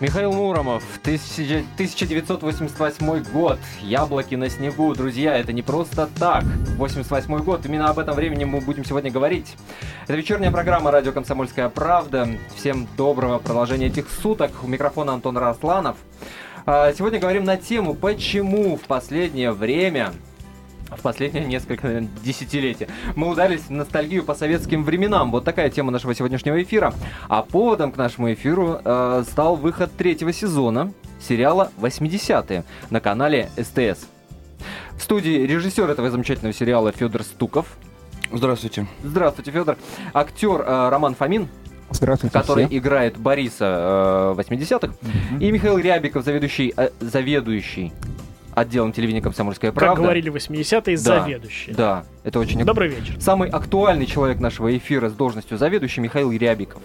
Михаил Муромов, 1988 год, «Яблоки на снегу». Друзья, это не просто так. 88 год, именно об этом времени мы будем сегодня говорить. Это вечерняя программа «Радио Комсомольская правда». Всем доброго продолжения этих суток. У микрофона Антон Арасланов. Сегодня говорим на тему, почему в последнее время... В последние несколько, наверное, десятилетий мы ударились в ностальгию по советским временам. Вот такая тема нашего сегодняшнего эфира. А поводом к нашему эфиру стал выход третьего сезона сериала «Восьмидесятые» на канале СТС. В студии режиссер этого замечательного сериала Федор Стуков. Здравствуйте. Здравствуйте, Федор. Актер Роман Фомин. Здравствуйте, который все. Играет Бориса 80-х. Mm-hmm. И Михаил Рябиков, заведующий отделом телевидения «Комсомольская правда». Как говорили 80-е, заведующий. Да, это очень... Добрый вечер. Самый актуальный человек нашего эфира с должностью заведующий Михаил Рябиков.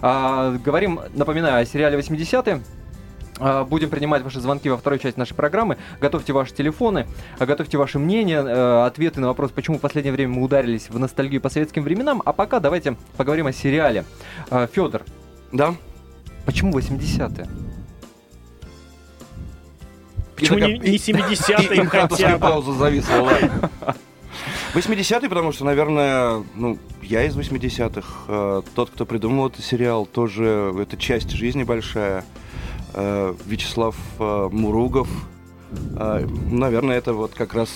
Говорим, напоминаю, о сериале «80-е». Будем принимать ваши звонки во второй части нашей программы. Готовьте ваши телефоны, готовьте ваше мнение, ответы на вопрос, почему в последнее время мы ударились в ностальгию по советским временам. А пока давайте поговорим о сериале. Федор. Да? Почему 80-е? Почему не 70-е хотя бы? Пауза зависла, ладно. 80-е, потому что, наверное, я из 80-х. Тот, кто придумал этот сериал, тоже, это часть жизни большая. Вячеслав Муругов. Наверное, это вот как раз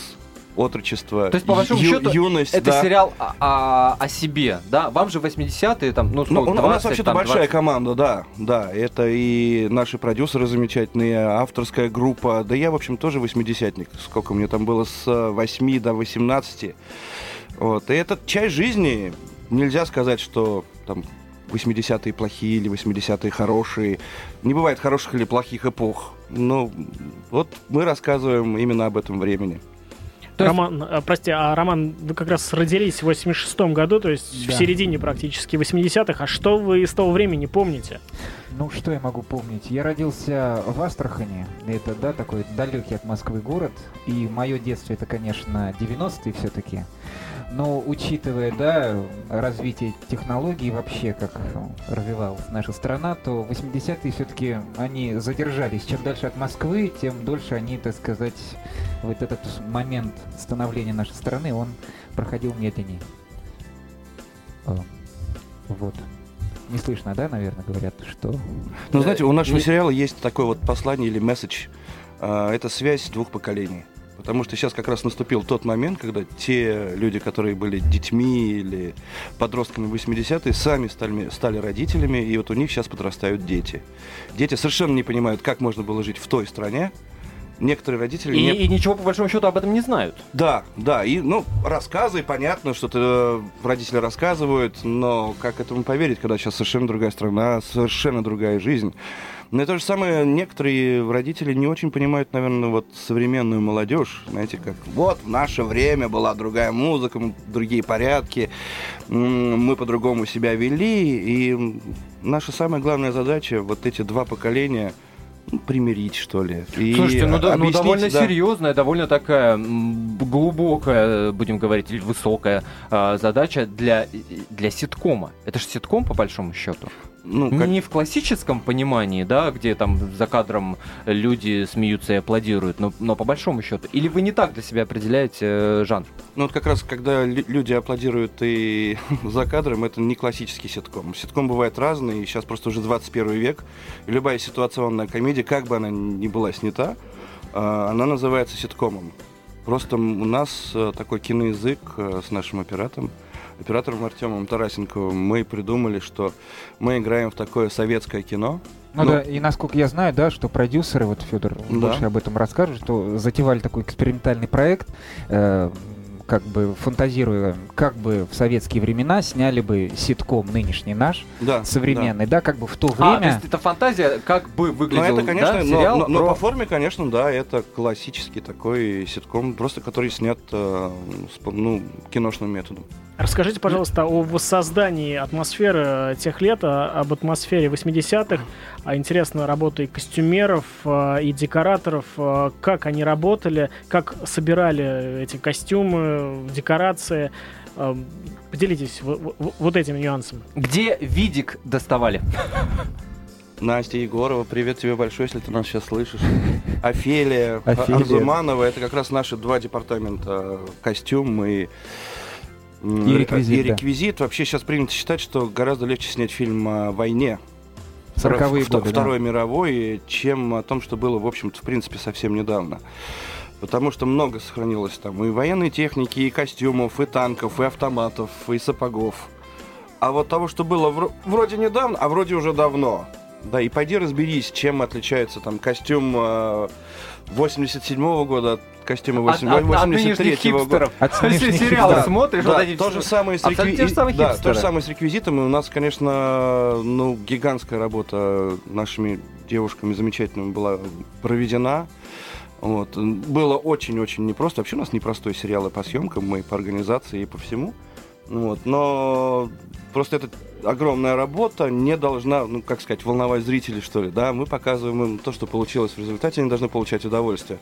отрочество. То есть, по вашему счету, юность, это сериал о себе, да? Вам же 80-е, там, у нас вообще-то большая команда, да. Это и наши продюсеры замечательные, авторская группа. Да я, в общем, тоже 80-ник. Сколько мне там было с 8 до 18. Вот. И это часть жизни. Нельзя сказать, что там 80-е плохие или 80-е хорошие. Не бывает хороших или плохих эпох. Но вот мы рассказываем именно об этом времени. Роман, вы как раз родились в 86-м году, то есть да, в середине практически 80-х. А что вы из того времени помните? Что я могу помнить? Я родился в Астрахани. Это, такой далекий от Москвы город. И мое детство, это, конечно, 90-е все-таки. Но учитывая, развитие технологий вообще, как развивалась наша страна, то 80-е все-таки они задержались. Чем дальше от Москвы, тем дольше они, так сказать, вот этот момент становления нашей страны, он проходил медленнее. Вот. Не слышно, наверное, говорят, что... знаете, у нашего сериала есть такое вот послание или месседж. Это связь двух поколений. Потому что сейчас как раз наступил тот момент, когда те люди, которые были детьми или подростками в 80-е, сами стали родителями, и вот у них сейчас подрастают дети. Дети совершенно не понимают, как можно было жить в той стране. Некоторые родители... И ничего, по большому счету, об этом не знают. Да. И, рассказы, понятно, что-то родители рассказывают, но как этому поверить, когда сейчас совершенно другая страна, совершенно другая жизнь? Ну и то же самое, некоторые родители не очень понимают, наверное, вот современную молодежь, знаете, как вот в наше время была другая музыка, другие порядки, мы по-другому себя вели, и наша самая главная задача, вот эти два поколения, примирить, что ли. И слушайте, объяснить, довольно серьезная, довольно такая глубокая, будем говорить, или высокая задача для ситкома. Это же ситком, по большому счету. Не в классическом понимании, где там за кадром люди смеются и аплодируют, но по большому счету. Или вы не так для себя определяете жанр? Как раз, когда люди аплодируют и за кадром, это не классический ситком. Ситком бывает разный, и сейчас просто уже 21 век. Любая ситуационная комедия, как бы она ни была снята, она называется ситкомом. Просто у нас такой киноязык с нашим оператором Артемом Тарасенковым, мы придумали, что мы играем в такое советское кино. И насколько я знаю, что продюсеры, вот Федор больше об этом расскажет, что затевали такой экспериментальный проект, фантазируя, в советские времена сняли бы ситком нынешний наш, современный, в то время... то есть это фантазия, как бы выглядел, это, конечно, сериал? По форме, конечно, это классический такой ситком, просто который снят киношным методом. Расскажите, пожалуйста, о воссоздании атмосферы тех лет, об атмосфере 80-х. Интересна работа и костюмеров, и декораторов. Как они работали, как собирали эти костюмы, декорации. Поделитесь вот этим нюансом. Где видик доставали? Настя Егорова, привет тебе большой, если ты нас сейчас слышишь. Офелия Арзуманова, это как раз наши два департамента, костюм и реквизит. Вообще сейчас принято считать, что гораздо легче снять фильм о войне, 40-е годы, Второй мировой, чем о том, что было, в общем-то, в принципе, совсем недавно. Потому что много сохранилось там и военной техники, и костюмов, и танков, и автоматов, и сапогов. А вот того, что было вроде недавно, а вроде уже давно. Да, и пойди разберись, чем отличается там костюм 87-го года от костюма 83-го года. От нынешних сериалов смотришь. Да, вот то же самое с реквизитом. И у нас, конечно, гигантская работа нашими девушками замечательными была проведена. Вот. Было очень-очень непросто. Вообще у нас непростой сериал и по съемкам, и по организации, и по всему. Вот. Но просто это огромная работа не должна, волновать зрителей, что ли. Да? Мы показываем им то, что получилось в результате, они должны получать удовольствие.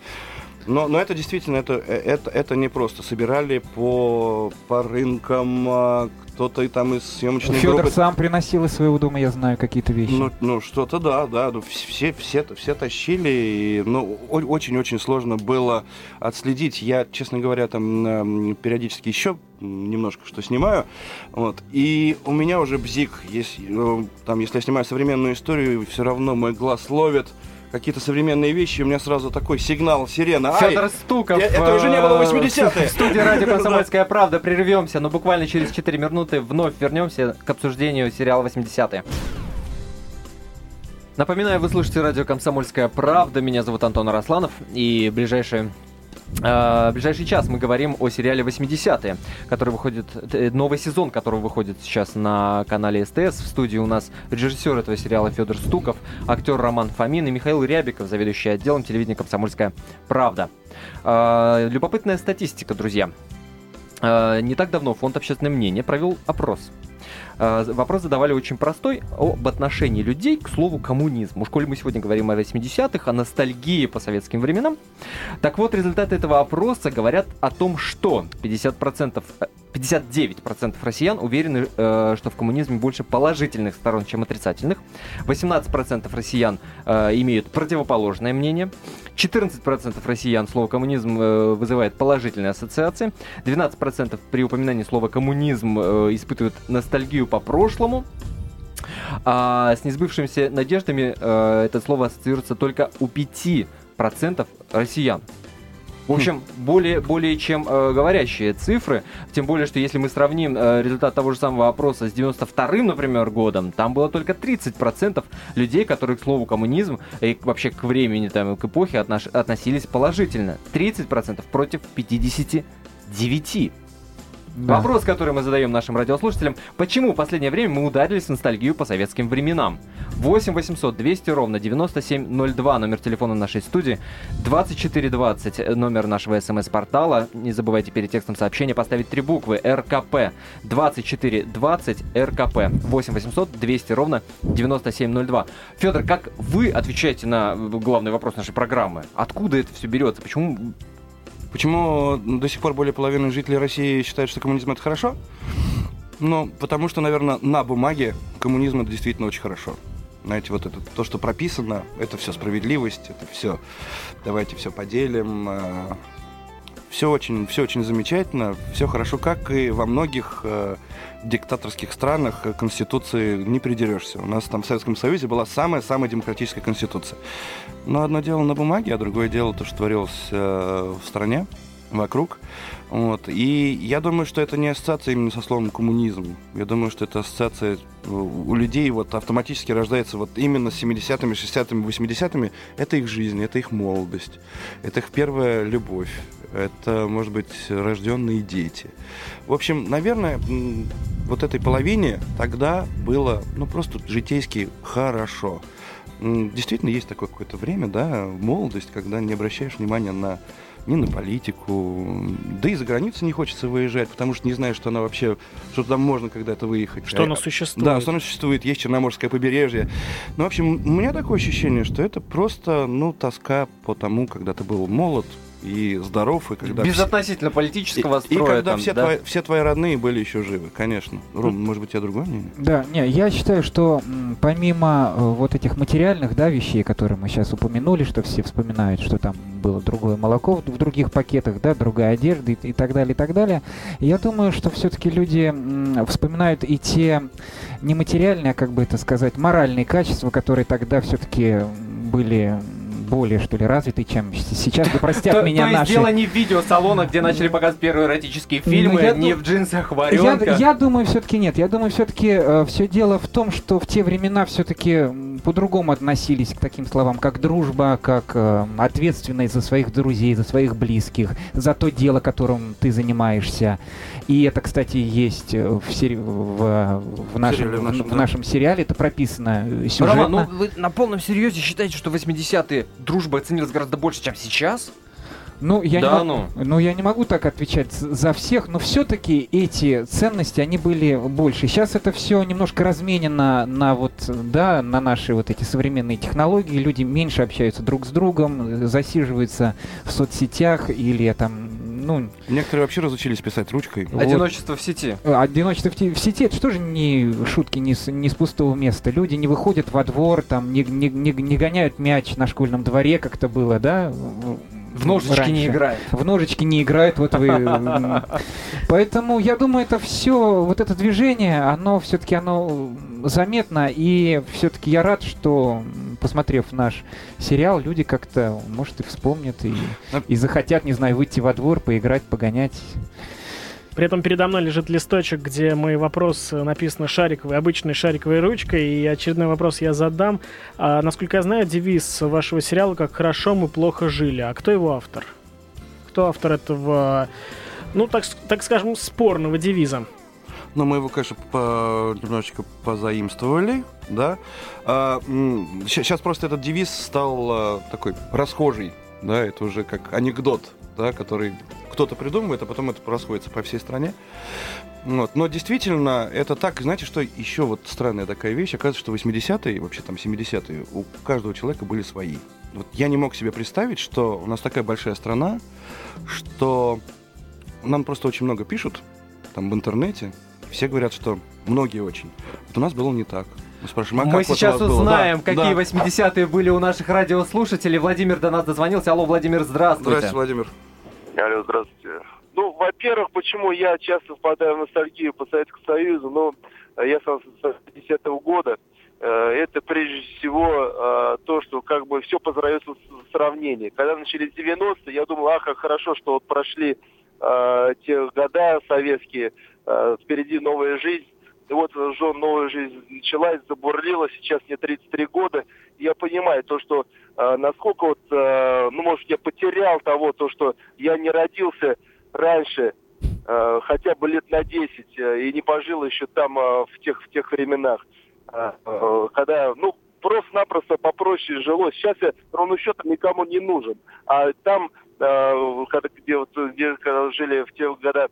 Но это действительно, это непросто. Собирали по рынкам, кто-то там из съемочной группы. Федор сам приносил из своего дома, я знаю, какие-то вещи. Что-то, да. Все тащили. И, очень-очень сложно было отследить. Я, честно говоря, там периодически еще немножко что снимаю. Вот. И у меня уже бзик. Если я снимаю современную историю, все равно мой глаз ловит какие-то современные вещи, у меня сразу такой сигнал, сирена. Федор Стуков. Это уже не было 80-е. В студии радио «Комсомольская правда». Прервемся, но буквально через 4 минуты вновь вернемся к обсуждению сериала «Восьмидесятые». Напоминаю, вы слушаете радио «Комсомольская правда». Меня зовут Антон Арасланов. И в ближайший час мы говорим о сериале «Восьмидесятые», который выходит, новый сезон которого выходит сейчас на канале СТС. В студии у нас режиссер этого сериала Федор Стуков, актер Роман Фомин и Михаил Рябиков, заведующий отделом телевидения «Комсомольская правда». Любопытная статистика, друзья. Не так давно Фонд общественного мнения провел опрос. Вопрос задавали очень простой, об отношении людей к слову коммунизм. Уж коли мы сегодня говорим о 80-х, о ностальгии по советским временам. Так вот, результаты этого опроса говорят о том, что 59% россиян уверены, что в коммунизме больше положительных сторон, чем отрицательных. 18% россиян имеют противоположное мнение. 14% россиян слово коммунизм вызывает положительные ассоциации. 12% при упоминании слова коммунизм испытывают ностальгию по прошлому. А с несбывшимися надеждами это слово ассоциируется только у 5% россиян. В общем, более чем говорящие цифры, тем более, что если мы сравним результат того же самого опроса с 92-м, например, годом, там было только 30% людей, которые к слову коммунизм и вообще к времени, там, к эпохе относились положительно. 30% против 59%. Да. Вопрос, который мы задаем нашим радиослушателям: почему в последнее время мы ударились в ностальгию по советским временам? 8 800 200 97 02, номер телефона нашей студии, 2420 номер нашего смс-портала. Не забывайте перед текстом сообщения поставить 3 буквы РКП. 2420 РКП. 8 800 200 97 02. Федор, как вы отвечаете на главный вопрос нашей программы? Откуда это все берется? Почему до сих пор более половины жителей России считают, что коммунизм — это хорошо? Потому что, наверное, на бумаге коммунизм — это действительно очень хорошо. Знаете, вот это то, что прописано, это все справедливость, это все давайте все поделим. Все очень замечательно, все хорошо, как и во многих диктаторских странах конституции не придерешься. У нас там в Советском Союзе была самая-самая демократическая конституция. Но одно дело на бумаге, а другое дело то, что творилось в стране, вокруг. Вот. И я думаю, что это не ассоциация именно со словом коммунизм. Я думаю, что это ассоциация у людей автоматически рождается именно с 70-ми, 60-ми, 80-ми. Это их жизнь, это их молодость, это их первая любовь. Это, может быть, рожденные дети. В общем, наверное, вот этой половине тогда было, просто житейски хорошо. Действительно, есть такое какое-то время, да, молодость, когда не обращаешь внимания ни на политику, да и за границу не хочется выезжать, потому что не знаешь, что она вообще, что туда можно когда-то выехать. Что она существует. Да, что она существует, есть Черноморское побережье. В общем, у меня такое ощущение, что это просто, тоска по тому, когда ты был молод, и здоров. И когда безотносительно политического строя. И когда там, все твои родные были еще живы, конечно. Ром, может быть, у тебя другое мнение? Да, не, я считаю, что помимо вот этих материальных, да, вещей, которые мы сейчас упомянули, что все вспоминают, что там было другое молоко в других пакетах, да, другая одежда и так далее, и так далее. Я думаю, что все-таки люди вспоминают и те нематериальные, а, как бы это сказать, моральные качества, которые тогда все-таки были более, что ли, развитый, чем сейчас. Да простят меня наши... То есть дело не в видеосалонах, где начали показывать первые эротические фильмы, не в джинсах Варенка? Я думаю, все-таки нет. Я думаю, все-таки все дело в том, что в те времена все-таки по-другому относились к таким словам, как дружба, как ответственность за своих друзей, за своих близких, за то дело, которым ты занимаешься. И это, кстати, есть в нашем сериале, это прописано сюжетно. Роман, ну вы на полном серьезе считаете, что 80-е дружба ценилась гораздо больше, чем сейчас? Я не могу так отвечать за всех, но все-таки эти ценности, они были больше. Сейчас это все немножко разменено на наши вот эти современные технологии. Люди меньше общаются друг с другом, засиживаются в соцсетях или Некоторые вообще разучились писать ручкой. Одиночество в сети. Одиночество в сети — это тоже не шутки, не с пустого места. Люди не выходят во двор, там, не гоняют мяч на школьном дворе, как это было, да? В ножички раньше. Не играют. В ножички не играют, вот вы... Поэтому, я думаю, это все, вот это движение, оно заметно, и все-таки я рад, что, посмотрев наш сериал, люди как-то, может, и вспомнят, и захотят, не знаю, выйти во двор, поиграть, погонять. При этом передо мной лежит листочек, где мой вопрос написано шариковой, обычной шариковой ручкой, и очередной вопрос я задам. Насколько я знаю, девиз вашего сериала «Как хорошо мы плохо жили». А кто его автор? Кто автор этого, так скажем, спорного девиза? Мы его, конечно, немножечко позаимствовали, да. Сейчас просто этот девиз стал такой расхожий, да, это уже как анекдот, да, который... кто-то придумывает, а потом это расходится по всей стране. Но действительно, это так. Знаете, что еще странная такая вещь? Оказывается, что 80-е, вообще там 70-е, у каждого человека были свои. Я не мог себе представить, что у нас такая большая страна, что нам просто очень много пишут там в интернете. Все говорят, что многие очень. У нас было не так. Мы спрашиваем, мы сейчас узнаем, какие 80-е были у наших радиослушателей. Владимир до нас дозвонился. Алло, Владимир, здравствуйте. Здравствуйте, Владимир. Алло, здравствуйте. Во-первых, почему я часто впадаю в ностальгию по Советскому Союзу, я сам с 50-го года, это прежде всего то, что как бы все познается в сравнении. Когда начались 90-е, я думал, как хорошо, что прошли те года советские, впереди новая жизнь. И новая жизнь началась, забурлила, сейчас мне 33 года. И я понимаю то, что насколько может, я потерял то, что я не родился раньше, хотя бы лет на 10, и не пожил еще там в тех временах, когда, просто-напросто попроще жилось. Сейчас я ровно счетом никому не нужен. А там, когда жили в те годы,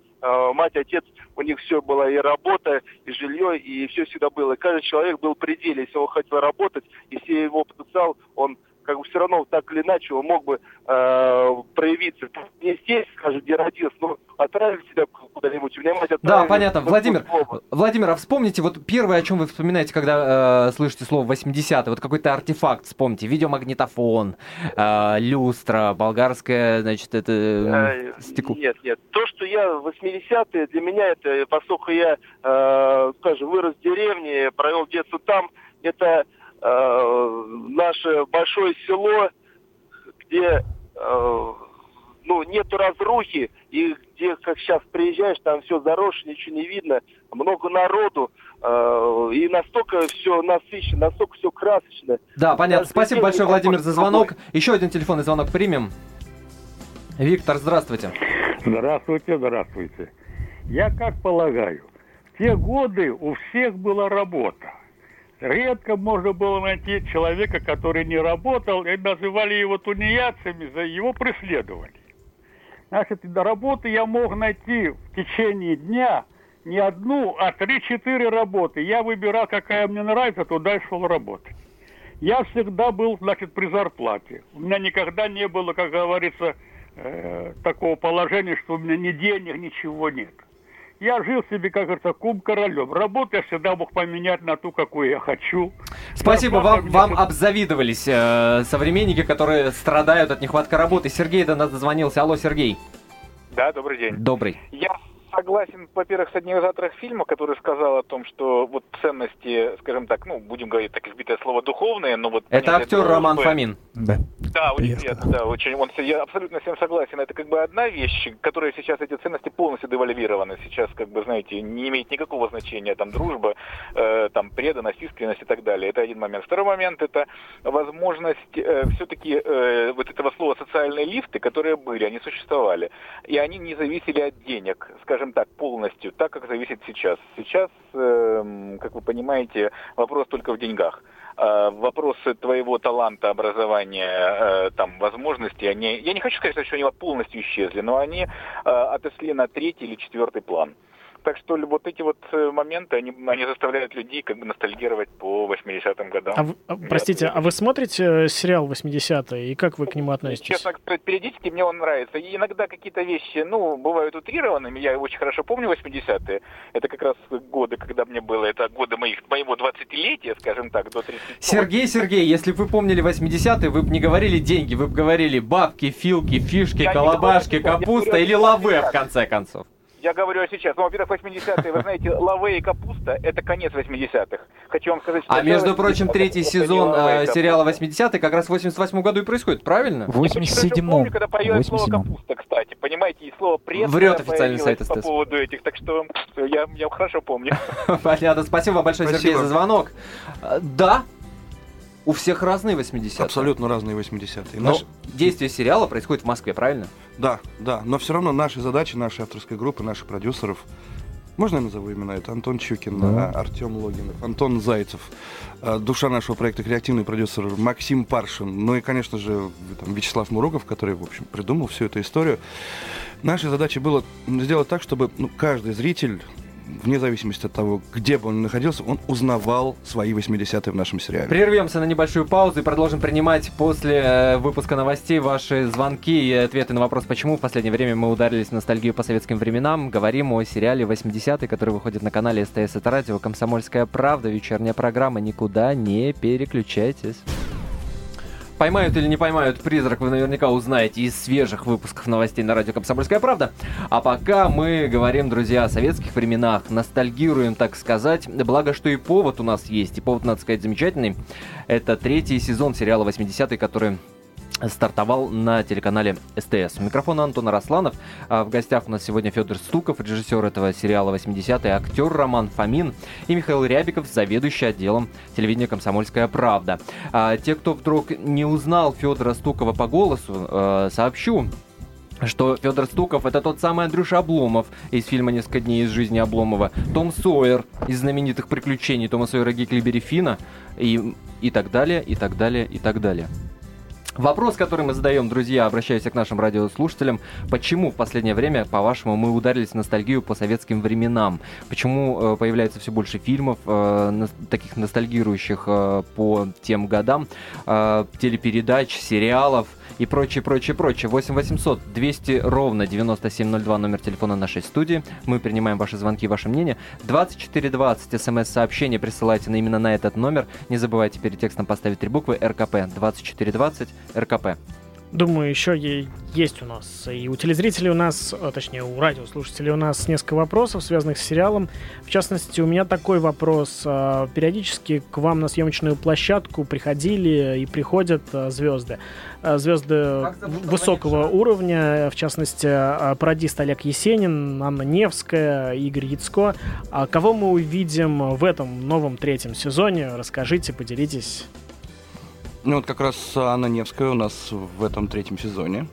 мать, отец, у них все было, и работа, и жилье, и все всегда было. И каждый человек был в пределе, если он хотел работать, если его потенциал, он как бы все равно так или иначе он мог бы проявиться. Не здесь, скажем, где родился, но отправили себя куда-нибудь. Да, понятно. Владимир, а вспомните, первое, о чем вы вспоминаете, когда слышите слово 80-е, какой-то артефакт вспомните. Видеомагнитофон, люстра, болгарская, значит, это стекло. Нет. То, что я 80-е, для меня это, поскольку я, вырос в деревне, провел детство там, это... наше большое село, где нету разрухи, и где, как сейчас приезжаешь, там все заросше, ничего не видно, много народу, и настолько все насыщенно, настолько все красочно. Да, понятно. Спасибо большое, Владимир, за звонок. Еще один телефонный звонок примем. Виктор, здравствуйте. Здравствуйте. Я как полагаю, в те годы у всех была работа. Редко можно было найти человека, который не работал, и называли его тунеядцами, его преследовали. Значит, работы я мог найти в течение дня не одну, а 3-4 работы. Я выбирал, какая мне нравится, туда и шел работать. Я всегда был, значит, при зарплате. У меня никогда не было, как говорится, такого положения, что у меня ни денег, ничего нет. Я жил себе, как говорится, кум-королем. Работу я всегда мог поменять на ту, какую я хочу. Спасибо. Вам обзавидовались современники, которые страдают от нехватки работы. Сергей до нас дозвонился. Алло, Сергей. Да, добрый день. Добрый. Я согласен, во-первых, с одним из авторов фильма, который сказал о том, что вот ценности, скажем так, ну, будем говорить так избитое слово, духовные, но вот... Это актер Роман Фомин. Да. Да, очень, я абсолютно с ним согласен. Это как бы одна вещь, которая сейчас, эти ценности полностью девальвированы. Сейчас, как бы, знаете, не имеет никакого значения там дружба, там преданность, искренность и так далее. Это один момент. Второй момент — это возможность все-таки вот этого слова социальные лифты, которые были, они существовали. И они не зависели от денег, скажем так, полностью, так, как зависит сейчас. Сейчас, как вы понимаете, вопрос только в деньгах. Вопросы твоего таланта, образования, там, возможностей, они, я не хочу сказать, что они полностью исчезли, но они отошли на третий или четвертый план. Так что вот эти вот моменты, они заставляют людей как бы ностальгировать по 80-м годам. Простите, а вы смотрите сериал «Восьмидесятые» и как вы к нему относитесь? Честно сказать, периодически мне он нравится. И иногда какие-то вещи, ну, бывают утрированными. Я очень хорошо помню 80-е. Это как раз годы, когда мне было, это годы моего 20-летия, скажем так, до 30-го. Сергей, если бы вы помнили 80-е, вы бы не говорили деньги, вы бы говорили бабки, филки, фишки, колобашки, капуста или лавэ, в конце концов. Я говорю сейчас. Ну, во-первых, 80-е, вы знаете, лавэ и капуста — это конец 80-х. Хочу вам сказать, что... А, между прочим, третий сезон сериала 80-е как раз в 88-м году и происходит, правильно? В 87-м. Я помню, когда появилось слово «капуста», кстати. Понимаете, и слово «пресс» появилось по поводу этих. Так что я хорошо помню. Понятно. Спасибо вам большое, Сергей, за звонок. Да. У всех разные 80-е. Абсолютно разные 80-е. Но действие сериала происходит в Москве, правильно? Да. Но все равно наши задачи, нашей авторской группы, наших продюсеров... Можно я назову имена? Это Антон Чукин, Артем Логинов, Антон Зайцев, душа нашего проекта, креативный продюсер Максим Паршин, ну и, конечно же, там, Вячеслав Муругов, который, в общем, придумал всю эту историю. Нашей задачей было сделать так, чтобы каждый зритель... вне зависимости от того, где бы он находился, он узнавал свои 80-е в нашем сериале. Прервемся на небольшую паузу и продолжим принимать после выпуска новостей ваши звонки и ответы на вопрос, почему в последнее время мы ударились в ностальгию по советским временам. Говорим о сериале 80-е, который выходит на канале СТС. Это радио «Комсомольская правда», вечерняя программа. Никуда не переключайтесь. Поймают или не поймают призрак, вы наверняка узнаете из свежих выпусков новостей на радио «Комсомольская правда». А пока мы говорим, друзья, о советских временах, ностальгируем, так сказать. Благо, что и повод у нас есть, и повод, надо сказать, замечательный. Это третий сезон сериала «80-е», который стартовал на телеканале СТС. У микрофона Антон Арасланов. В гостях у нас сегодня Федор Стуков, режиссер этого сериала «80-е», актер Роман Фомин и Михаил Рябиков, заведующий отделом телевидения «Комсомольская правда». Те, кто вдруг не узнал Федора Стукова по голосу, сообщу, что Федор Стуков — это тот самый Андрюша Обломов из фильма «Несколько дней из жизни Обломова», Том Сойер из знаменитых «Приключений Тома Сойера Гекльберри Финна» и так далее, и так далее, и так далее. Вопрос, который мы задаем, друзья, обращаюсь к нашим радиослушателям. Почему в последнее время, по-вашему, мы ударились в ностальгию по советским временам? Почему появляется все больше фильмов, таких ностальгирующих по тем годам, телепередач, сериалов и прочее? 8 800 200 ровно 9702, номер телефона нашей студии. Мы принимаем ваши звонки и ваше мнение. 2420, смс-сообщение присылайте именно на этот номер. Не забывайте перед текстом поставить 3 буквы РКП. 2420 РКП. Думаю, еще есть у нас и у телезрителей у нас, точнее, у радиослушателей у нас несколько вопросов, связанных с сериалом. В частности, у меня такой вопрос. Периодически к вам на съемочную площадку приходили и приходят звезды. Звезды высокого уровня, в частности, пародист Олег Есенин, Анна Невская, Игорь Яцко. А кого мы увидим в этом новом третьем сезоне? Расскажите, поделитесь. Ну вот как раз Анна Невская у нас в этом третьем сезоне.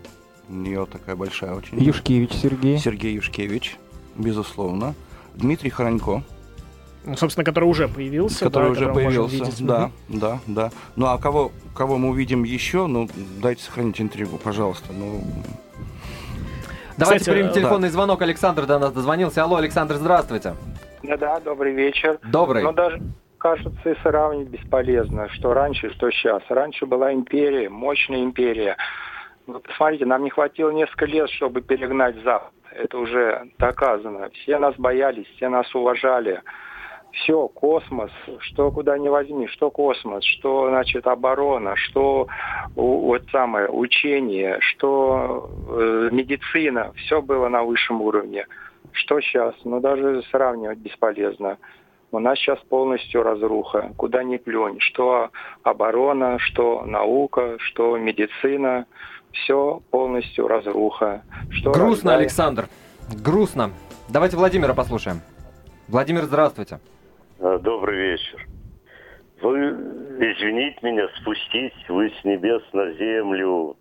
У нее такая большая очень. Юшкевич Сергей. Сергей Юшкевич, безусловно. Дмитрий Хоранько. Собственно, который уже появился. Да. Ну а кого мы увидим еще, дайте сохранить интригу, пожалуйста. Давайте примем телефонный звонок. Александр до нас дозвонился. Алло, Александр, здравствуйте. Да, добрый вечер. Добрый. Кажется, и сравнить бесполезно, что раньше, что сейчас. Раньше была империя, мощная империя. Вы посмотрите, нам не хватило несколько лет, чтобы перегнать Запад. Это уже доказано. Все нас боялись, все нас уважали. Все, космос, что куда ни возьми, что космос, что, значит, оборона, что вот самое учение, что медицина, все было на высшем уровне. Что сейчас? Ну, даже сравнивать бесполезно. У нас сейчас полностью разруха, куда ни плюнь, что оборона, что наука, что медицина, все полностью разруха. Что грустно, раздает... Александр, грустно. Давайте Владимира послушаем. Владимир, здравствуйте. Добрый вечер. Вы, извините меня, спустись вы с небес на землю.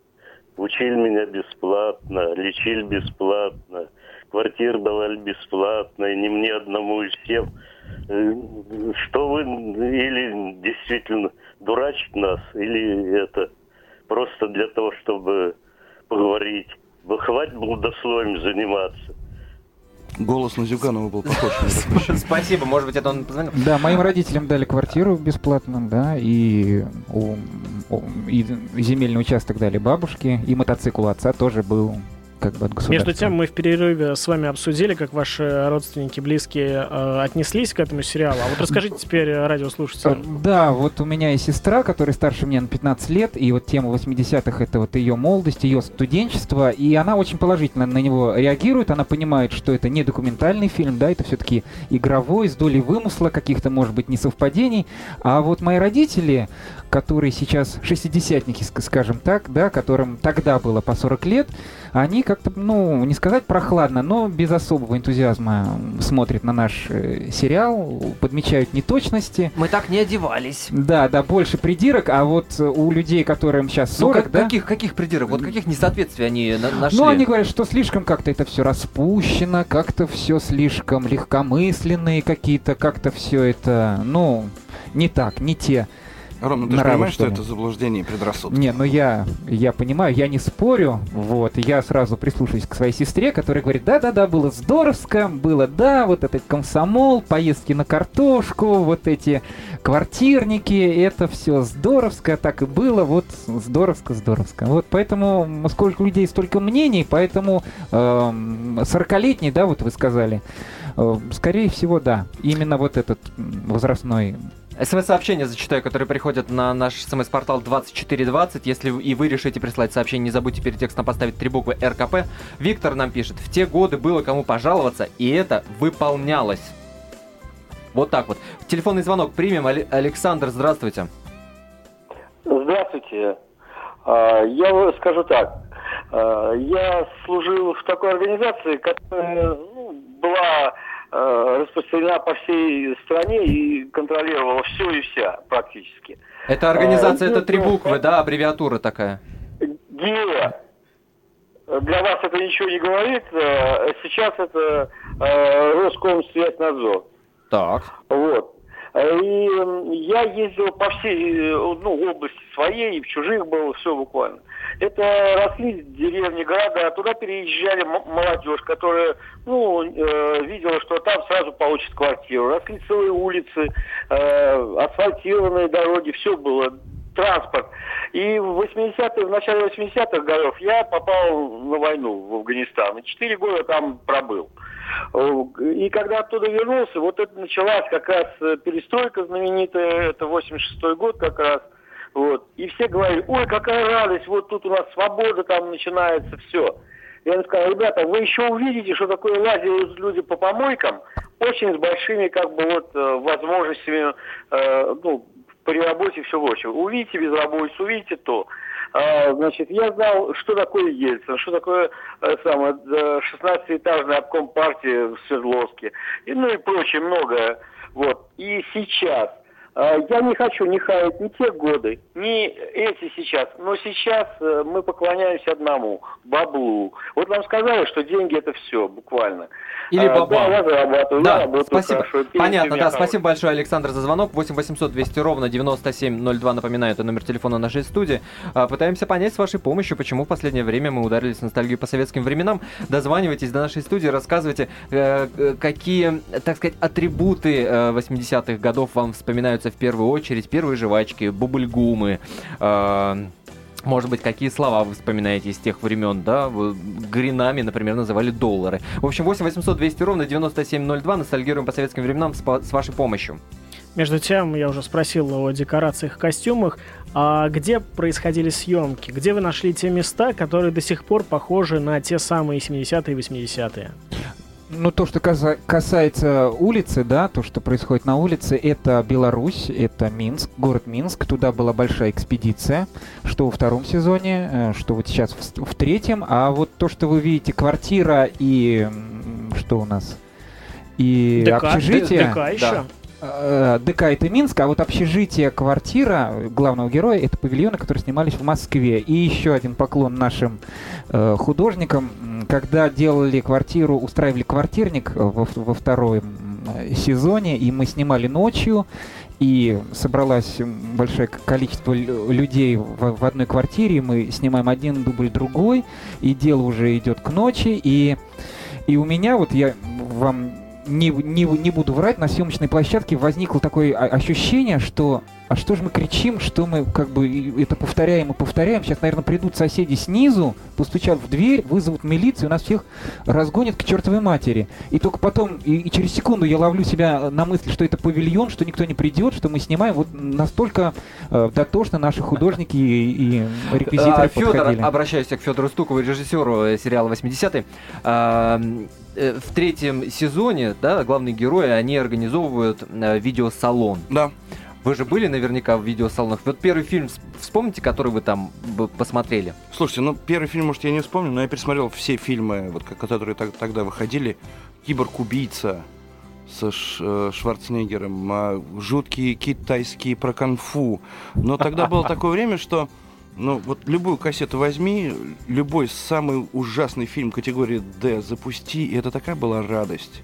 Учили меня бесплатно, лечили бесплатно, квартиру давали бесплатно, и не мне одному, и всем. Что вы, или действительно дурачит нас, или это просто для того, чтобы поговорить. Хватит благословием заниматься. Голос на Зюганова был похож. Спасибо, может быть, это он позвонил. Да, моим родителям дали квартиру бесплатно, да, и земельный участок дали бабушке, и мотоцикл отца тоже был как бы от государства. Между тем, мы в перерыве с вами обсудили, как ваши родственники, близкие отнеслись к этому сериалу. А вот расскажите теперь радиослушателям. Да, вот у меня есть сестра, которая старше меня на 15 лет, и вот тема 80-х — это вот ее молодость, ее студенчество, и она очень положительно на него реагирует, она понимает, что это не документальный фильм, да, это все-таки игровой, с долей вымысла, каких-то, может быть, несовпадений. А вот мои родители, которые сейчас шестидесятники, скажем так, да, которым тогда было по 40 лет, они как-то, ну, не сказать прохладно, но без особого энтузиазма смотрят на наш сериал, подмечают неточности. Мы так не одевались. Да, да, больше придирок, а вот у людей, которым сейчас 40, ну, да? Каких придирок? Вот каких несоответствий они нашли? Ну, они говорят, что слишком как-то это все распущено, как-то все слишком легкомысленные какие-то, как-то все это, ну, не так, не те. Ром, ну ты же понимаешь, что это заблуждение и предрассудки? Не, ну я понимаю, я не спорю, вот, я сразу прислушаюсь к своей сестре, которая говорит, да-да-да, было здоровско, было, да, вот этот комсомол, поездки на картошку, вот эти квартирники, это все здоровско, так и было, вот, здоровско, вот, поэтому, сколько людей, столько мнений, поэтому 40-летний, да, вот вы сказали, скорее всего, да, именно вот этот возрастной... СМС-сообщения зачитаю, которые приходят на наш СМС-портал 2420. Если и вы решите прислать сообщение, не забудьте перед текстом поставить 3 буквы РКП. Виктор нам пишет: в те годы было кому пожаловаться, и это выполнялось. Вот так вот. Телефонный звонок примем. Александр, здравствуйте. Здравствуйте. Я скажу так. Я служил в такой организации, которая была... распространена по всей стране и контролировала все и вся практически. Это организация, это три буквы, да, аббревиатура такая. ГИА. Для вас это ничего не говорит. Сейчас это Роскомсвязьнадзор. Так. Вот. И я ездил по всей, ну, области своей, и в чужих было, все буквально. Это росли деревни, города, туда переезжали молодежь, которая, ну, видела, что там сразу получит квартиру. Росли целые улицы, асфальтированные дороги, все было, транспорт. И в 80-е, в начале 80-х годов я попал на войну в Афганистан. 4 года там пробыл. И когда оттуда вернулся, вот это началась как раз перестройка знаменитая, это 86-й год как раз. Вот. И все говорили, ой, какая радость, вот тут у нас свобода, там начинается все. Я им сказал, ребята, вы еще увидите, что такое лазят люди по помойкам, очень с большими, как бы, вот, возможностями, ну, при работе и все прочее. Увидите безработицу, увидите то. Значит, я знал, что такое Ельцин, что такое 16-этажный обком партии в Свердловске, и, ну, и прочее многое. Вот. И сейчас я не хочу ни хаять ни те годы, ни эти сейчас, но сейчас мы поклоняемся одному – баблу. Вот нам сказали, что деньги – это все, буквально. Или бабло. Да, я зарабатываю, да, я работаю хорошо. Понятно, да, спасибо большое, Александр, за звонок. 8 800 200 ровно 9702, напоминаю, это номер телефона нашей студии. Пытаемся понять с вашей помощью, почему в последнее время мы ударились в ностальгию по советским временам. Дозванивайтесь до нашей студии, рассказывайте, какие, так сказать, атрибуты 80-х годов вам вспоминаются в первую очередь. Первые жвачки, бубльгумы, Может быть, какие слова вы вспоминаете из тех времен, да? Гринами, например, называли доллары. В общем, 8-800-200-97-02. Ностальгируем по советским временам с вашей помощью. Между тем, я уже спросил о декорациях, костюмах. А где происходили съемки? Где вы нашли те места, которые до сих пор похожи на те самые 70-е и 80-е? Ну, то, что касается улицы, да, то, что происходит на улице, это Беларусь, это Минск, город Минск. Туда была большая экспедиция, что во втором сезоне, что вот сейчас в третьем. А вот то, что вы видите, квартира и что у нас? И ДК, общежитие. ДК еще. Да. ДК это Минск, а вот общежитие, квартира главного героя — это павильоны, которые снимались в Москве. И еще один поклон нашим художникам. Когда делали квартиру, устраивали квартирник во втором сезоне, и мы снимали ночью, и собралось большое количество людей в одной квартире, мы снимаем один дубль другой, и дело уже идет к ночи, и у меня, вот я вам не буду врать, на съемочной площадке возникло такое ощущение, что а что же мы кричим, что мы как бы это повторяем и повторяем. Сейчас, наверное, придут соседи снизу, постучат в дверь, вызовут милицию, нас всех разгонят к чертовой матери. И только потом, и через секунду я ловлю себя на мысли, что это павильон, что никто не придет, что мы снимаем. Вот настолько дотошно наши художники и реквизиторы подходили. Обращаюсь к Федору Стукову, режиссеру сериала «Восьмидесятые». В третьем сезоне, да, главные герои, они организовывают видеосалон. Да. Вы же были наверняка в видеосалонах. Вот первый фильм вспомните, который вы там посмотрели? Слушайте, ну первый фильм, может, я не вспомню, но я пересмотрел все фильмы, вот, которые тогда выходили. «Киборг-убийца» со Шварценеггером, «Жуткие китайские» про кунг-фу. Но тогда было такое время, что ну, вот любую кассету возьми, любой самый ужасный фильм категории «Д» запусти, и это такая была радость.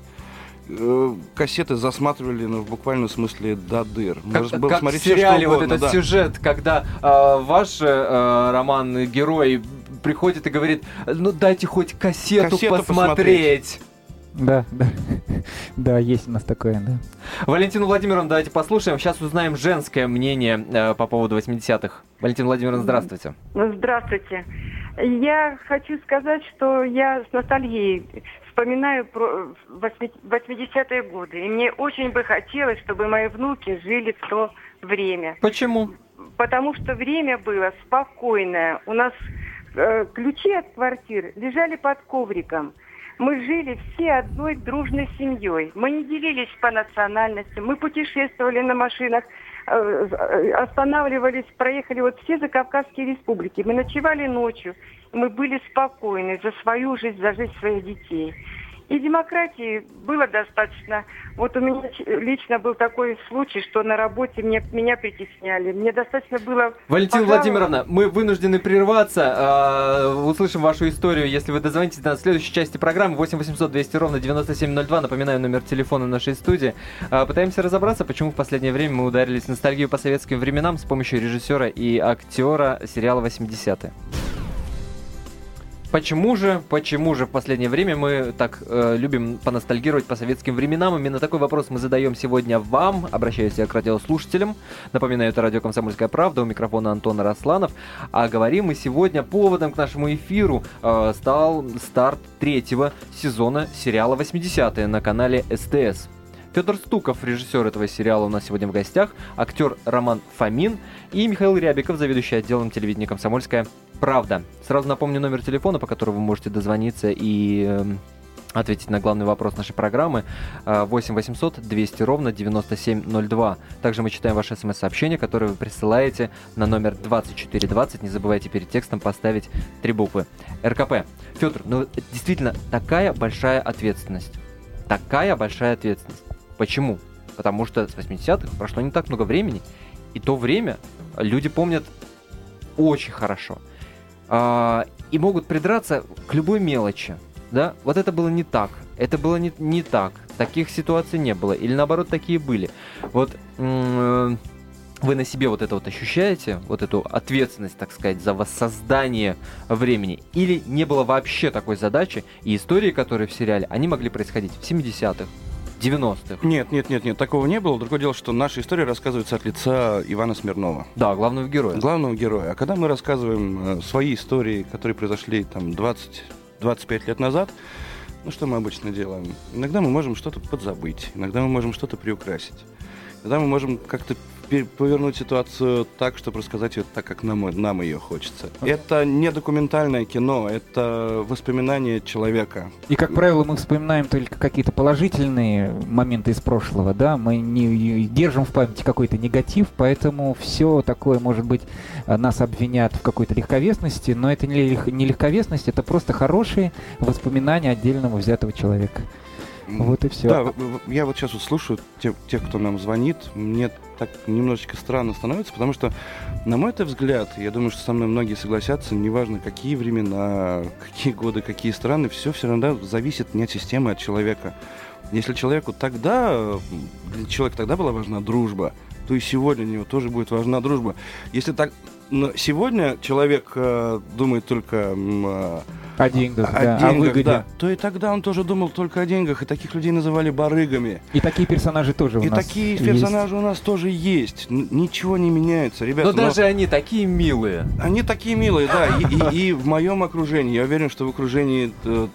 Кассеты засматривали, ну, в буквальном смысле до дыр. Можно было смотреть все, что угодно, вот этот да. сюжет, когда ваш роман-герой приходит и говорит: ну дайте хоть кассету посмотреть. Да, да. Да, есть у нас такое, да. Валентину Владимировну давайте послушаем. Сейчас узнаем женское мнение по поводу 80-х. Валентина Владимировна, здравствуйте. Здравствуйте. Я хочу сказать, что я с ностальгией вспоминаю про 80-е годы. И мне очень бы хотелось, чтобы мои внуки жили в то время. Почему? Потому что время было спокойное. У нас ключи от квартир лежали под ковриком. Мы жили все одной дружной семьей. Мы не делились по национальности. Мы путешествовали на машинах, останавливались, проехали вот все закавказские республики. Мы ночевали ночью. Мы были спокойны за свою жизнь, за жизнь своих детей. И демократии было достаточно. Вот у меня лично был такой случай, что на работе меня притесняли. Мне достаточно было... Валентина Владимировна, мы вынуждены прерваться. Услышим вашу историю, если вы дозвоните до нас в следующей части программы. 8-800-200-97-02. Напоминаю номер телефона нашей студии. Пытаемся разобраться, почему в последнее время мы ударились в ностальгию по советским временам с помощью режиссера и актера сериала «80-е». Почему же в последнее время мы так любим поностальгировать по советским временам? Именно такой вопрос мы задаем сегодня вам. Обращаюсь я к радиослушателям. Напоминаю, это радио «Комсомольская правда». У микрофона Антон Арасланов. А говорим мы сегодня, поводом к нашему эфиру стал старт третьего сезона сериала «80-е» на канале СТС. Федор Стуков, режиссер этого сериала, у нас сегодня в гостях, актер Роман Фомин и Михаил Рябиков, заведующий отделом телевидения «Комсомольская правда». Сразу напомню номер телефона, по которому вы можете дозвониться и ответить на главный вопрос нашей программы. 8-800-200-97-02. Также мы читаем ваши смс-сообщения, которые вы присылаете на номер 2420. Не забывайте перед текстом поставить 3 буквы РКП. Федор, ну действительно, такая большая ответственность. Почему? Потому что с 80-х прошло не так много времени, и то время люди помнят очень хорошо. И могут придраться к любой мелочи. Да? Вот это было не так, это было не так, таких ситуаций не было, или наоборот, такие были. Вот вы на себе вот это вот ощущаете, вот эту ответственность, так сказать, за воссоздание времени? Или не было вообще такой задачи, и истории, которые в сериале, они могли происходить в 70-х, в 90-х. Нет, такого не было. Другое дело, что наша история рассказывается от лица Ивана Смирнова. Да, главного героя. Главного героя. А когда мы рассказываем свои истории, которые произошли там 20-25 лет назад, ну что мы обычно делаем? Иногда мы можем что-то подзабыть, иногда мы можем что-то приукрасить. Иногда мы можем как-то повернуть ситуацию так, чтобы рассказать ее так, как нам ее хочется. Это не документальное кино, это воспоминание человека. И, как правило, мы вспоминаем только какие-то положительные моменты из прошлого, да, мы не держим в памяти какой-то негатив, поэтому все такое, может быть, нас обвинят в какой-то легковесности, но это не легковесность, это просто хорошие воспоминания отдельного взятого человека. Вот и все. Да, я вот сейчас вот слушаю тех, кто нам звонит. Мне так немножечко странно становится, потому что, на мой взгляд, я думаю, что со мной многие согласятся, неважно, какие времена, какие годы, какие страны, все равно зависит не от системы, а от человека. Если для человека тогда была важна дружба, то и сегодня у него тоже будет важна дружба. Если так... Но сегодня человек думает только о деньгах, о выгоде. Да. То и тогда он тоже думал только о деньгах, и таких людей называли барыгами. И такие персонажи тоже у нас есть. И такие персонажи у нас тоже есть. Ничего не меняется, ребята. Но даже они такие милые. Они такие милые, да. И в моем окружении, я уверен, что в окружении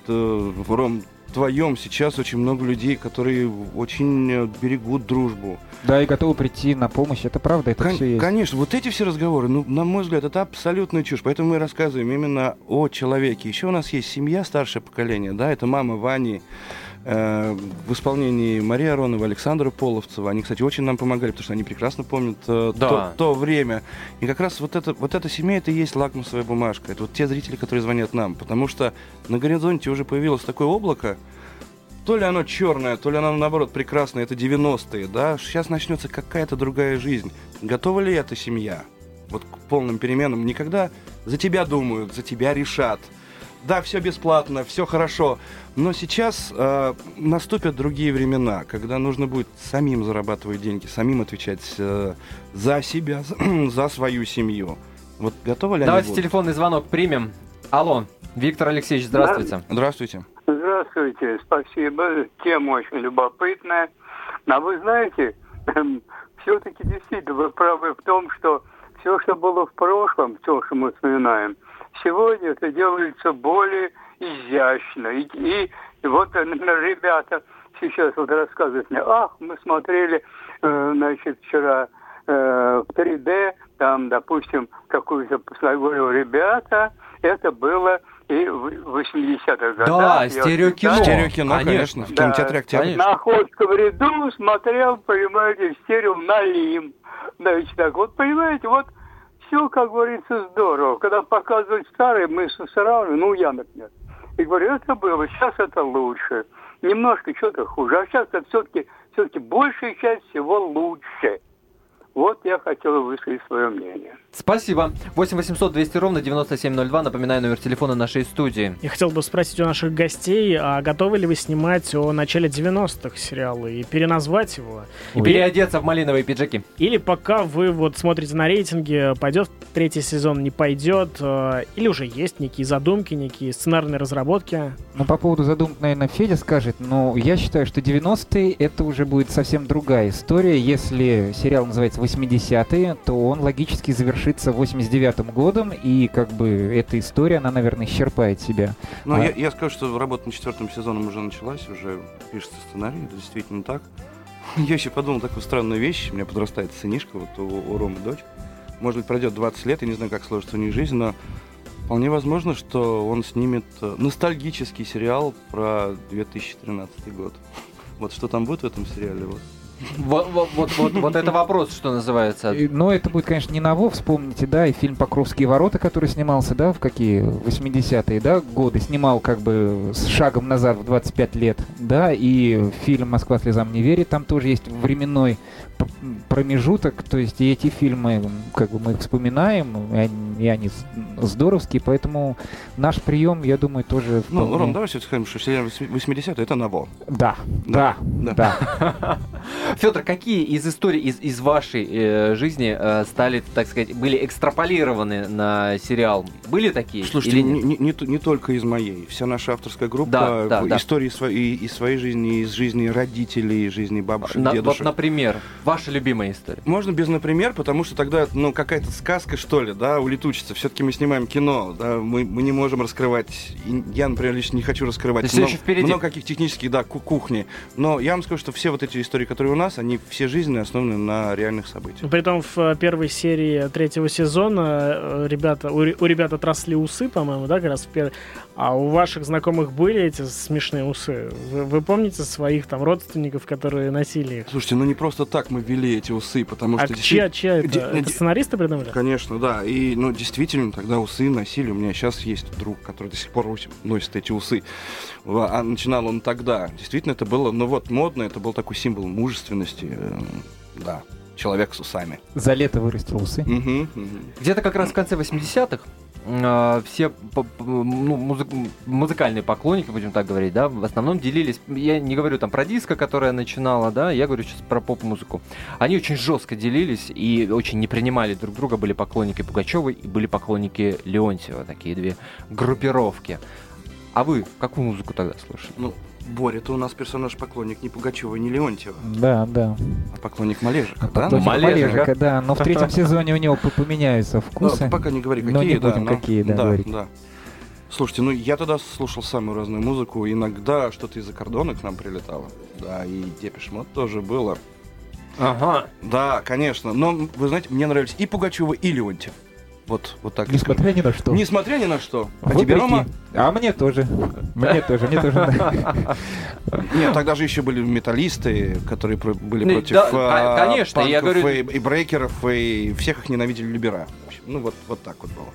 Ром... твоем сейчас очень много людей, которые очень берегут дружбу. Да, и готовы прийти на помощь, это правда, это все есть. Конечно, вот эти все разговоры, на мой взгляд, это абсолютная чушь, поэтому мы рассказываем именно о человеке. Еще у нас есть семья, старшее поколение, да, это мама Вани, в исполнении Марии Ароновой, Александра Половцева. Они, кстати, очень нам помогали, потому что они прекрасно помнят то время. И как раз вот эта семья, это и есть лакмусовая бумажка. Это вот те зрители, которые звонят нам. Потому что на горизонте уже появилось такое облако, то ли оно черное, то ли оно, наоборот, прекрасное. Это 90-е, да? Сейчас начнется какая-то другая жизнь. Готова ли эта семья? Вот к полным переменам. Никогда за тебя думают, за тебя решат. Да, все бесплатно, все хорошо, но сейчас наступят другие времена, когда нужно будет самим зарабатывать деньги, самим отвечать за себя, за свою семью. Вот готовы ли Давайте телефонный звонок примем. Алло, Виктор Алексеевич, здравствуйте. Здравствуйте. Здравствуйте, спасибо. Тема очень любопытная. А вы знаете, все-таки действительно вы правы в том, что все, что было в прошлом, все, что мы вспоминаем, сегодня это делается более изящно. И вот, например, ребята сейчас вот рассказывают мне, мы смотрели, вчера в 3D, там, допустим, какую-то говорю, ребята, это было и в 80-х годах. Да, стереокино, конечно, в кинотеатре «Октябрь». На Охотском ряду смотрел, понимаете, стерео «Налим». Значит, так вот, понимаете, вот все, как говорится, здорово. Когда показывают старые, мы сравниваем, я, например. И говорю, это было, сейчас это лучше. Немножко что-то хуже. А сейчас это все-таки большая часть всего лучше. Вот я хотел высказать свое мнение. Спасибо. 8 800 200 97 02. Напоминаю, номер телефона нашей студии. Я хотел бы спросить у наших гостей, а готовы ли вы снимать о начале 90-х сериалы и переназвать его? И переодеться в малиновые пиджаки. Или пока вы вот смотрите на рейтинги, пойдет третий сезон, не пойдет, или уже есть некие задумки, некие сценарные разработки? Ну, по поводу задумок, наверное, Федя скажет, но я считаю, что 90-е это уже будет совсем другая история. Если сериал называется «Восьмидесятые», то он логически завершится 89-м годом, и как бы эта история, она, наверное, исчерпает себя. Ну, я скажу, что работа над 4-м сезоном уже началась, уже пишется сценарий, это действительно так. Я еще подумал такую странную вещь, у меня подрастает сынишка, вот у Ромы дочь. Может быть, пройдет 20 лет, я не знаю, как сложится у них жизнь, но вполне возможно, что он снимет ностальгический сериал про 2013 год. Вот что там будет в этом сериале, вот. Вот это вопрос, что называется. Но это будет, конечно, не ново, вспомните, да, и фильм «Покровские ворота», который снимался, да, в какие 80-е, да, годы, снимал как бы с шагом назад в 25 лет, да, и фильм «Москва слезам не верит», там тоже есть временной промежуток, то есть и эти фильмы, как бы мы их вспоминаем, и они здоровские, поэтому наш прием, я думаю, тоже... Ну, вполне... Ром, давай все-таки скажем, что сериал «Восьмидесятые» — это ново. Да. Федор, какие из историй из вашей жизни стали, так сказать, были экстраполированы на сериал? Были такие? Слушайте, не только из моей. Вся наша авторская группа, истории из своей жизни, из жизни родителей, из жизни бабушек, дедушек. Вот, например, ваша любимая история. Можно без «например», потому что тогда, какая-то сказка, что ли, да, улетучится. Все-таки мы снимаем кино, да, мы не можем раскрывать. Я, например, лично не хочу раскрывать много каких технических, да, кухни. Но я вам скажу, что все вот эти истории, которые у нас, они все жизненные, основаны на реальных событиях. Притом в первой серии третьего сезона у ребят отросли усы, по-моему, да, как раз в первой. А у ваших знакомых были эти смешные усы? Вы помните своих там родственников, которые носили их? Слушайте, не просто так мы ввели эти усы, потому что... Чья это сценаристы придумали? Конечно, да. И, действительно, тогда усы носили. У меня сейчас есть друг, который до сих пор носит эти усы. А начинал он тогда. Действительно, это было, модно. Это был такой символ мужественности. Да. Человек с усами. За лето вырастил усы. Где-то как раз в конце 80-х все музыкальные поклонники, будем так говорить, да, в основном делились, я не говорю там про диско, которая начинала, да, я говорю сейчас про поп-музыку. Они очень жестко делились и очень не принимали друг друга, были поклонники Пугачёвой и были поклонники Леонтьева, такие две группировки. А вы какую музыку тогда слушали? Боря, это у нас персонаж поклонник не Пугачева, не Леонтьева. Да. А поклонник Малежика, да? Малежика, да. Но в третьем сезоне у него поменяются вкусы. Пока не говори, какие, да. Да. Слушайте, я тогда слушал самую разную музыку. Иногда что-то из-за кордона к нам прилетало. Да, и Депешмот тоже было. Ага. Да, конечно. Но, вы знаете, мне нравились и Пугачева, и Леонтьев. Вот так. Несмотря ни на что. Несмотря ни на что. А тебе, Рома? А мне тоже. Мне тоже. Нет, тогда же еще были металлисты, которые были против панков и брейкеров, и всех их ненавидели либера. Вот так вот было.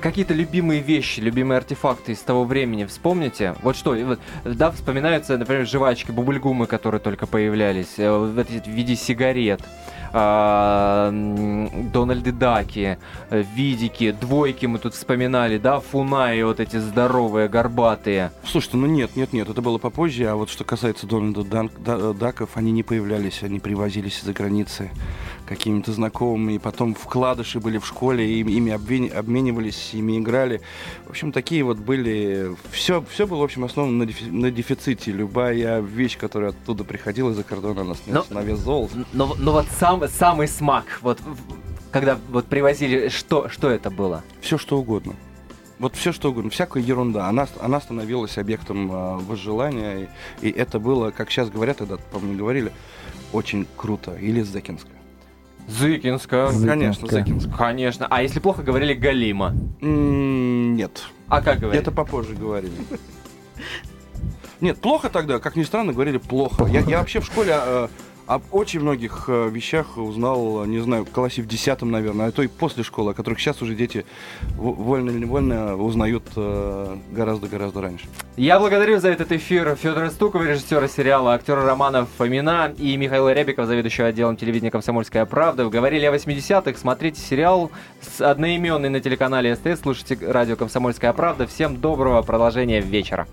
Какие-то любимые вещи, любимые артефакты из того времени вспомните? Вот что, да, вспоминаются, например, жвачки, бубльгумы, которые только появлялись, в виде сигарет. Дональды Даки, Видики, Двойки мы тут вспоминали, да, Фунаи, вот эти здоровые, горбатые. Слушайте, нет, это было попозже, а вот что касается Дональда Даков, они не появлялись, они привозились из-за границы какими-то знакомыми, потом вкладыши были в школе, ими обменивались, ими играли. В общем, такие вот были... Все было, в общем, основано на дефиците. Любая вещь, которая оттуда приходила из-за кордона, она становится на вес золота. Но вот самый смак, вот когда вот привозили, что это было? Все что угодно. Вот все что угодно, всякая ерунда. Она становилась объектом возжелания, и это было, как сейчас говорят, тогда, по-моему, говорили, очень круто. Или Зыкинска. Конечно, Зыкинска. Конечно. А если плохо говорили, Галима? Нет. А как говорили? Это попозже говорили. Нет, плохо тогда, как ни странно, говорили плохо. Я вообще в школе... Об очень многих вещах узнал, не знаю, в классе в 10-м, наверное, а то и после школы, о которых сейчас уже дети вольно или невольно узнают гораздо-гораздо раньше. Я благодарю за этот эфир Федора Стукова, режиссера сериала, актера Романа Фомина и Михаила Рябикова, заведующего отделом телевидения «Комсомольская правда». Говорили о 80-х. Смотрите сериал одноименный на телеканале СТС. Слушайте радио «Комсомольская правда». Всем доброго продолжения вечера.